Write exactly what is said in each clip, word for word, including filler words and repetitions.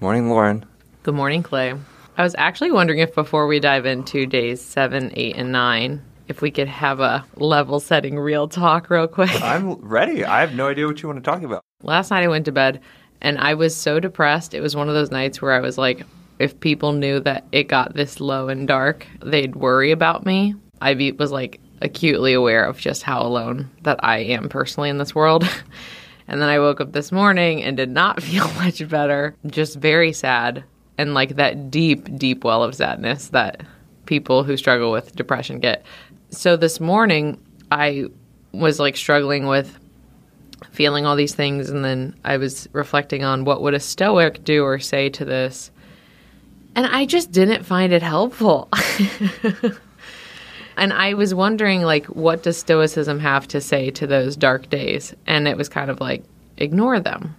Morning, Lauren. Good morning, Clay. I was actually wondering if before we dive into days seven, eight, and nine, if we could have a level-setting real talk real quick. I'm ready. I have no idea what you want to talk about. Last night I went to bed, and I was so depressed. It was one of those nights where I was like, if people knew that it got this low and dark, they'd worry about me. I was like acutely aware of just how alone that I am personally in this world. And then I woke up this morning and did not feel much better. Just very sad. And like that deep, deep well of sadness that people who struggle with depression get. So this morning I was like struggling with feeling all these things. And then I was reflecting on what would a Stoic do or say to this. And I just didn't find it helpful. And I was wondering, like, what does Stoicism have to say to those dark days? And it was kind of like, ignore them.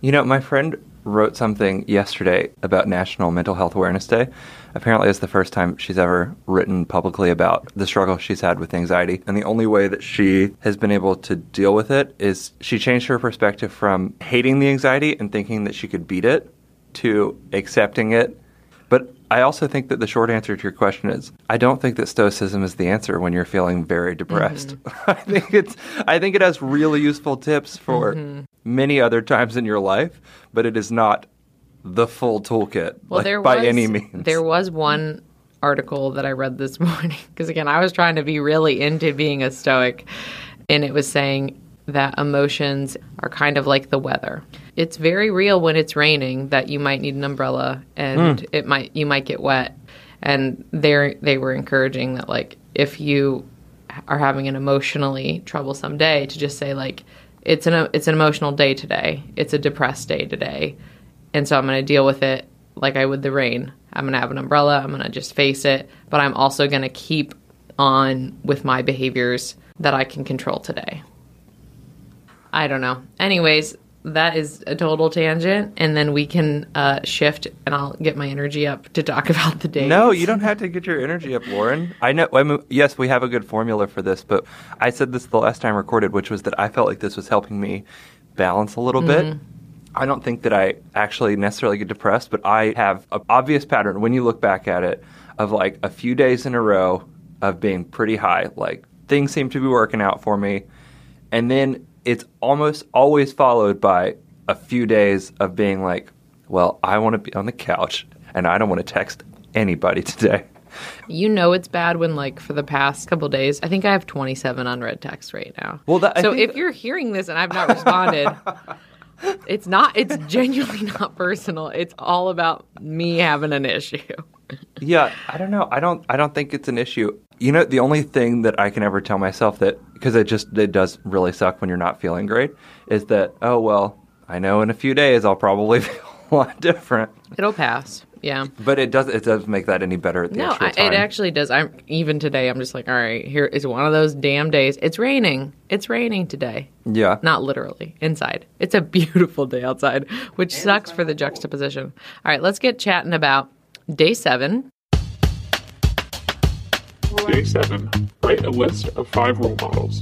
You know, my friend wrote something yesterday about National Mental Health Awareness Day. Apparently, it's the first time she's ever written publicly about the struggle she's had with anxiety. And the only way that she has been able to deal with it is she changed her perspective from hating the anxiety and thinking that she could beat it to accepting it. But I also think that the short answer to your question is, I don't think that Stoicism is the answer when you're feeling very depressed. Mm-hmm. I think it's, I think it has really useful tips for mm-hmm. many other times in your life, but it is not the full toolkit well, like, there was, by any means. There was one article that I read this morning, because again, I was trying to be really into being a Stoic, and it was saying that emotions are kind of like the weather. It's very real when it's raining that you might need an umbrella and mm. it might you might get wet. And they they were encouraging that, like, if you are having an emotionally troublesome day, to just say, like, it's an it's an emotional day today. It's a depressed day today. And so I'm going to deal with it like I would the rain. I'm going to have an umbrella. I'm going to just face it. But I'm also going to keep on with my behaviors that I can control today. I don't know. Anyways, that is a total tangent, and then we can uh, shift, and I'll get my energy up to talk about the days. No, you don't have to get your energy up, Lauren. I know. I mean, yes, we have a good formula for this, but I said this the last time recorded, which was that I felt like this was helping me balance a little mm-hmm. bit. I don't think that I actually necessarily get depressed, but I have an obvious pattern when you look back at it of like a few days in a row of being pretty high. Like, things seem to be working out for me, and then it's almost always followed by a few days of being like, well, I want to be on the couch and I don't want to text anybody today. You know it's bad when, like, for the past couple of days, I think I have twenty-seven unread texts right now. Well, that, So if that... you're hearing this and I've not responded, it's not, it's genuinely not personal. It's all about me having an issue. Yeah, I don't know. I don't I don't think it's an issue. You know, the only thing that I can ever tell myself that, because it just it does really suck when you're not feeling great, is that, oh, well, I know in a few days I'll probably feel a lot different. It'll pass, yeah. But it doesn't it doesn't make that any better at the no, actual time. No, it actually does. I'm even today, I'm just like, all right, here is one of those damn days. It's raining. It's raining today. Yeah. Not literally. Inside. It's a beautiful day outside, which and sucks for the juxtaposition. All right, let's get chatting about Day seven. Day seven. Write a list of five role models.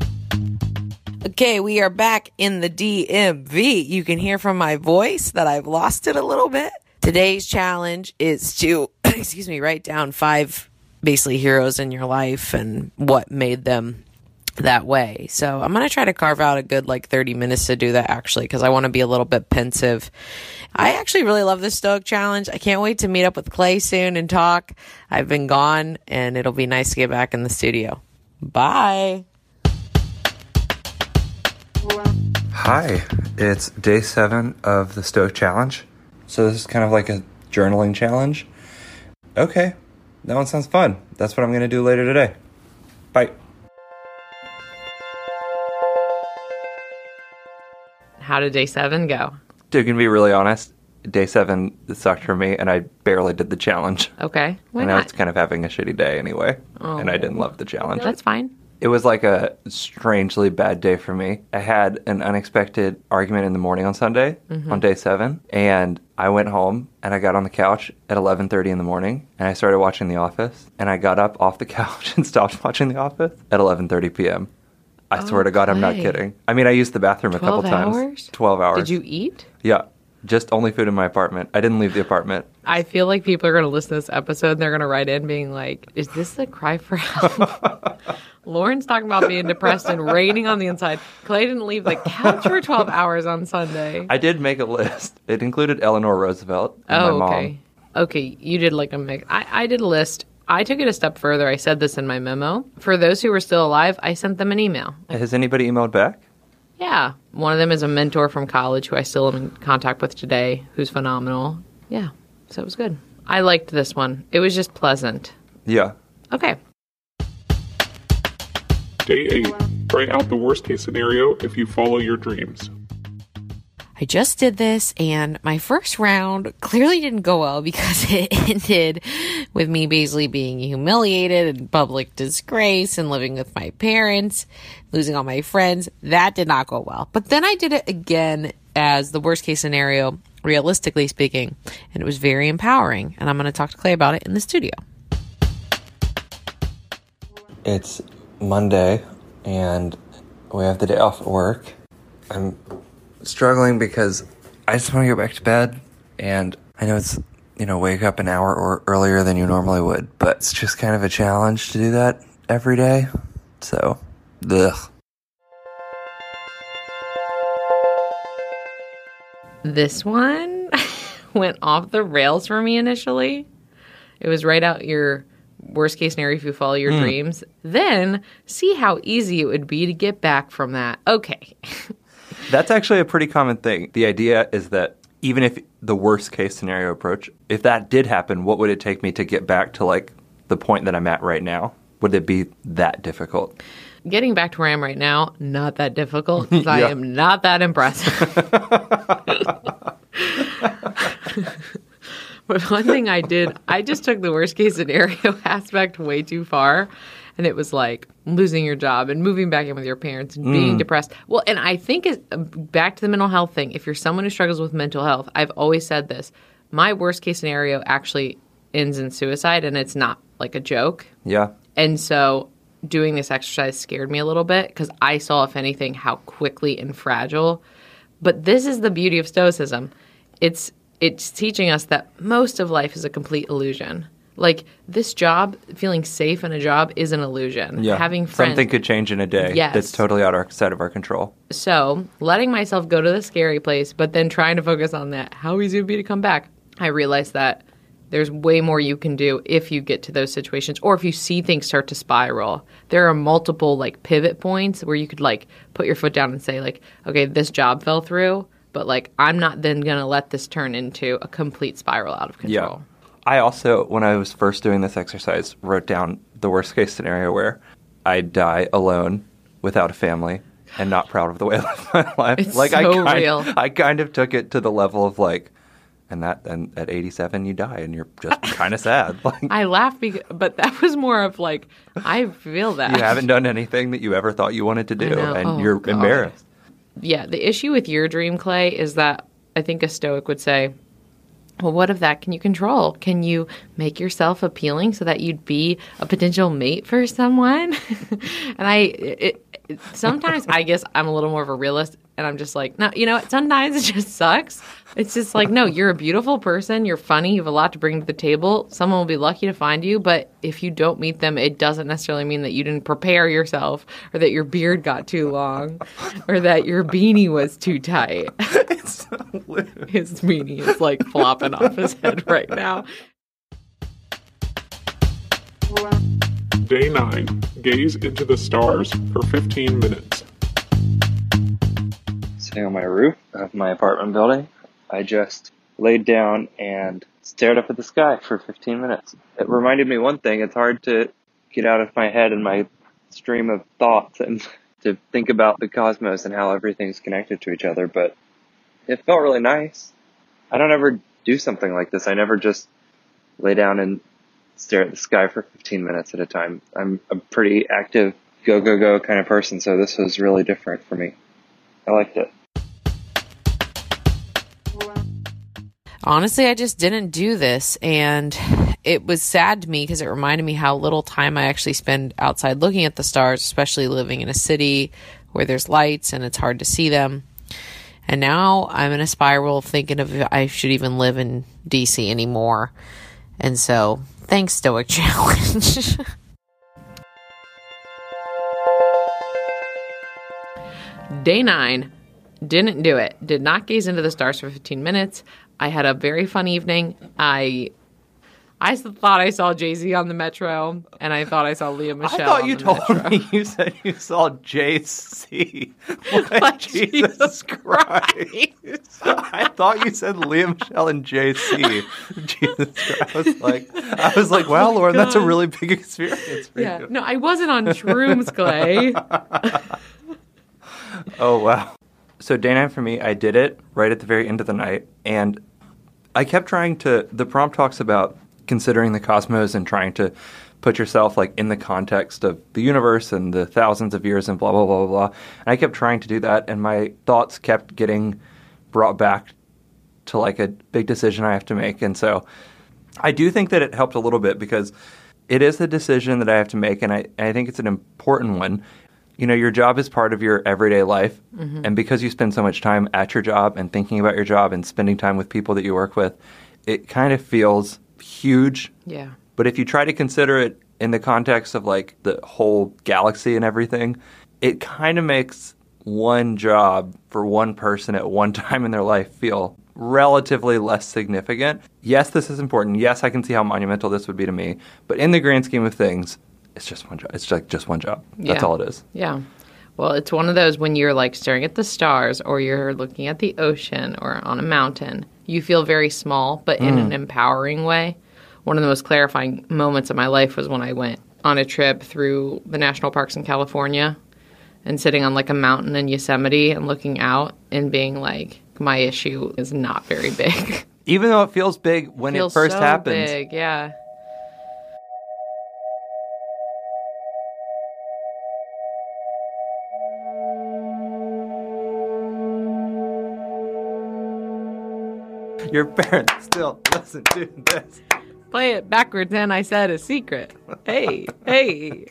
Okay, we are back in the D M V. You can hear from my voice that I've lost it a little bit. Today's challenge is to, excuse me, write down five basically heroes in your life and what made them that way. So I'm going to try to carve out a good like thirty minutes to do that, actually, because I want to be a little bit pensive. I actually really love this Stoic Challenge. I can't wait to meet up with Clay soon and talk. I've been gone, and it'll be nice to get back in the studio. Bye. Hi, it's day seven of the Stoic Challenge. So this is kind of like a journaling challenge. Okay, that one sounds fun. That's what I'm going to do later today. Bye. How did day seven go? Dude, to be really honest, day seven sucked for me, and I barely did the challenge. Okay. Why and not? I was kind of having a shitty day anyway, oh. and I didn't love the challenge. That's fine. It was like a strangely bad day for me. I had an unexpected argument in the morning on Sunday, mm-hmm. on day seven, and I went home, and I got on the couch at eleven thirty in the morning, and I started watching The Office, and I got up off the couch and stopped watching The Office at eleven thirty p.m. I oh, swear to God, I'm not kidding. I mean, I used the bathroom a couple hours? times. twelve hours? Did you eat? Yeah. Just only food in my apartment. I didn't leave the apartment. I feel like people are going to listen to this episode and they're going to write in being like, is this the cry for help? Lauren's talking about being depressed and raining on the inside. Clay didn't leave the couch for twelve hours on Sunday. I did make a list. It included Eleanor Roosevelt and oh, my mom. Okay. Okay, you did like a mix. I, I did a list. I took it a step further. I said this in my memo. For those who were still alive, I sent them an email. Has anybody emailed back? Yeah. One of them is a mentor from college who I still am in contact with today, who's phenomenal. Yeah. So it was good. I liked this one. It was just pleasant. Yeah. Okay. Day eight. Write out the worst case scenario if you follow your dreams. I just did this, and my first round clearly didn't go well because it ended with me basically being humiliated and public disgrace and living with my parents, losing all my friends. That did not go well. But then I did it again as the worst case scenario, realistically speaking, and it was very empowering. And I'm going to talk to Clay about it in the studio. It's Monday, and we have the day off at work. I'm struggling because I just want to go back to bed, and I know it's, you know, wake up an hour or earlier than you normally would, but it's just kind of a challenge to do that every day. So, ugh. This one went off the rails for me initially. It was write out your worst case scenario if you follow your mm. dreams, then see how easy it would be to get back from that. Okay. That's actually a pretty common thing. The idea is that even if the worst case scenario approach, if that did happen, what would it take me to get back to like the point that I'm at right now? Would it be that difficult? Getting back to where I am right now, not that difficult because yeah. I am not that impressive. But one thing I did, I just took the worst case scenario aspect way too far. And it was like losing your job and moving back in with your parents and being mm. depressed. Well, and I think it's back to the mental health thing. If you're someone who struggles with mental health, I've always said this. My worst case scenario actually ends in suicide, and it's not like a joke. Yeah. And so doing this exercise scared me a little bit because I saw, if anything, how quickly and fragile. But this is the beauty of Stoicism. It's it's teaching us that most of life is a complete illusion. Like, this job, feeling safe in a job is an illusion. Yeah. Having friends. Something could change in a day. Yes. That's totally outside of our control. So, letting myself go to the scary place, but then trying to focus on that, how easy it would be to come back. I realized that there's way more you can do if you get to those situations or if you see things start to spiral. There are multiple, like, pivot points where you could, like, put your foot down and say, like, okay, this job fell through, but, like, I'm not then going to let this turn into a complete spiral out of control. Yeah. I also, when I was first doing this exercise, wrote down the worst-case scenario where I die alone without a family and not proud of the way I lived my life. It's like, so I kind, real. I kind of took it to the level of, like, and that and at eighty-seven, you die, and you're just kind of sad. Like, I laugh, because, but that was more of, like, I feel that. You haven't done anything that you ever thought you wanted to do, and oh, you're God. embarrassed. Yeah, the issue with your dream, Clay, is that I think a Stoic would say, well, what of that can you control? Can you make yourself appealing so that you'd be a potential mate for someone? And I, it, it, sometimes I guess I'm a little more of a realist, and I'm just like, no, you know, sometimes it just sucks. It's just like, no, you're a beautiful person. You're funny. You have a lot to bring to the table. Someone will be lucky to find you. But if you don't meet them, it doesn't necessarily mean that you didn't prepare yourself or that your beard got too long or that your beanie was too tight. His beanie is like flopping off his head right now. Day nine. Gaze into the stars for fifteen minutes. Sitting on my roof of my apartment building, I just laid down and stared up at the sky for fifteen minutes. It reminded me one thing. It's hard to get out of my head and my stream of thoughts and to think about the cosmos and how everything's connected to each other, but it felt really nice. I don't ever do something like this. I never just lay down and stare at the sky for fifteen minutes at a time. I'm a pretty active, go, go, go kind of person, so this was really different for me. I liked it. Honestly, I just didn't do this, and it was sad to me because it reminded me how little time I actually spend outside looking at the stars, especially living in a city where there's lights and it's hard to see them. And now I'm in a spiral thinking of if I should even live in D C anymore. And so, thanks, Stoic Challenge. Day nine. Didn't do it. Did not gaze into the stars for fifteen minutes. I had a very fun evening. I I thought I saw Jay-Z on the Metro, and I thought I saw Lea Michele. I thought you told Metro. me you said you saw Jay-Z. Like Jesus, Jesus Christ. Christ. I thought you said Lea Michele and Jay-Z. Jesus Christ. I was like, I was like, wow, oh Lauren, God. That's a really big experience for yeah. you. No, I wasn't on shrooms, Clay. Oh, wow. So day nine for me, I did it right at the very end of the night, and I kept trying to – the prompt talks about considering the cosmos and trying to put yourself like in the context of the universe and the thousands of years and blah, blah, blah, blah, blah. And I kept trying to do that, and my thoughts kept getting brought back to like a big decision I have to make. And so I do think that it helped a little bit because it is the decision that I have to make, and I, I think it's an important one. You know, your job is part of your everyday life, mm-hmm. and because you spend so much time at your job and thinking about your job and spending time with people that you work with, it kind of feels huge. Yeah. But if you try to consider it in the context of, like, the whole galaxy and everything, it kind of makes one job for one person at one time in their life feel relatively less significant. Yes, this is important. Yes, I can see how monumental this would be to me. But in the grand scheme of things, it's just one job. It's like just one job. That's yeah. all it is. Yeah. Well, it's one of those when you're like staring at the stars or you're looking at the ocean or on a mountain, you feel very small, but mm. in an empowering way. One of the most clarifying moments of my life was when I went on a trip through the national parks in California and sitting on like a mountain in Yosemite and looking out and being like, my issue is not very big. Even though it feels big when it, it first so happens. Big, yeah. Your parents still listen to this. Play it backwards, and I said a secret. Hey, hey.